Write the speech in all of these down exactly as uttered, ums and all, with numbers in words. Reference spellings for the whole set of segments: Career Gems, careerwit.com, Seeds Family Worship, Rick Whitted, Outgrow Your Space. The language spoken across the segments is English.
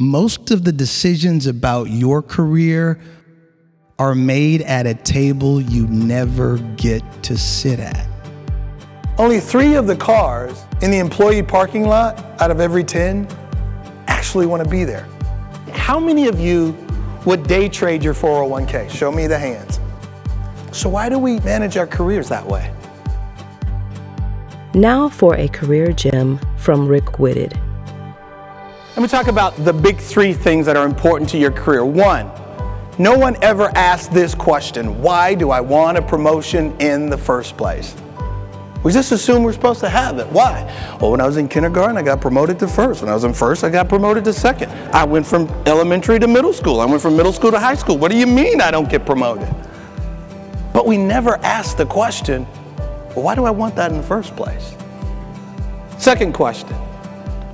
Most of the decisions about your career are made at a table you never get to sit at. Only three of the cars in the employee parking lot out of every ten actually want to be there. How many of you would day trade your four oh one k? Show me the hands. So why do we manage our careers that way? Now for a career gem from Rick Whitted. Let me talk about the big three things that are important to your career. One, no one ever asks this question: why do I want a promotion in the first place? We just assume we're supposed to have it. Why? Well, when I was in kindergarten, I got promoted to first. When I was in first, I got promoted to second. I went from elementary to middle school. I went from middle school to high school. What do you mean I don't get promoted? But we never ask the question, well, why do I want that in the first place? Second question,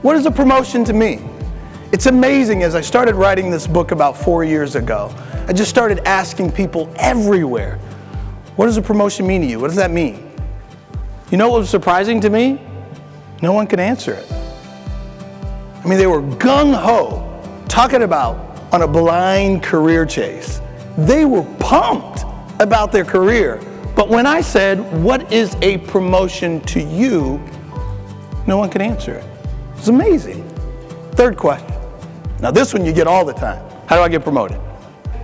what is a promotion to me? It's amazing, as I started writing this book about four years ago, I just started asking people everywhere, what does a promotion mean to you? What does that mean? You know what was surprising to me? No one could answer it. I mean, they were gung-ho talking about on a blind career chase. They were pumped about their career. But when I said, what is a promotion to you? No one could answer it. It's amazing. Third question. Now this one you get all the time. How do I get promoted?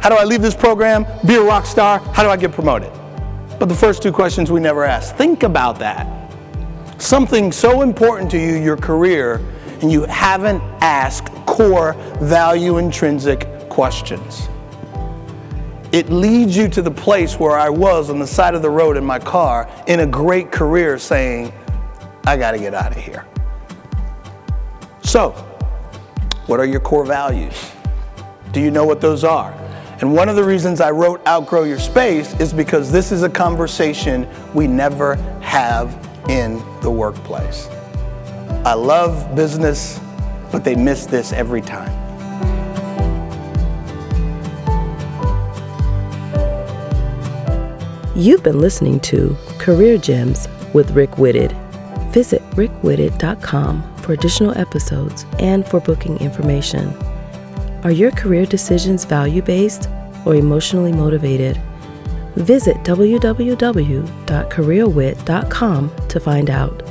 How do I leave this program, be a rock star? How do I get promoted? But the first two questions we never ask. Think about that. Something so important to you, your career, and you haven't asked core value intrinsic questions. It leads you to the place where I was on the side of the road in my car in a great career saying, I gotta get out of here. So, what are your core values? Do you know what those are? And one of the reasons I wrote Outgrow Your Space is because this is a conversation we never have in the workplace. I love business, but they miss this every time. You've been listening to Career Gems with Rick Whitted. Visit rick whitted dot com for additional episodes and for booking information. Are your career decisions value-based or emotionally motivated? Visit w w w dot career wit dot com to find out.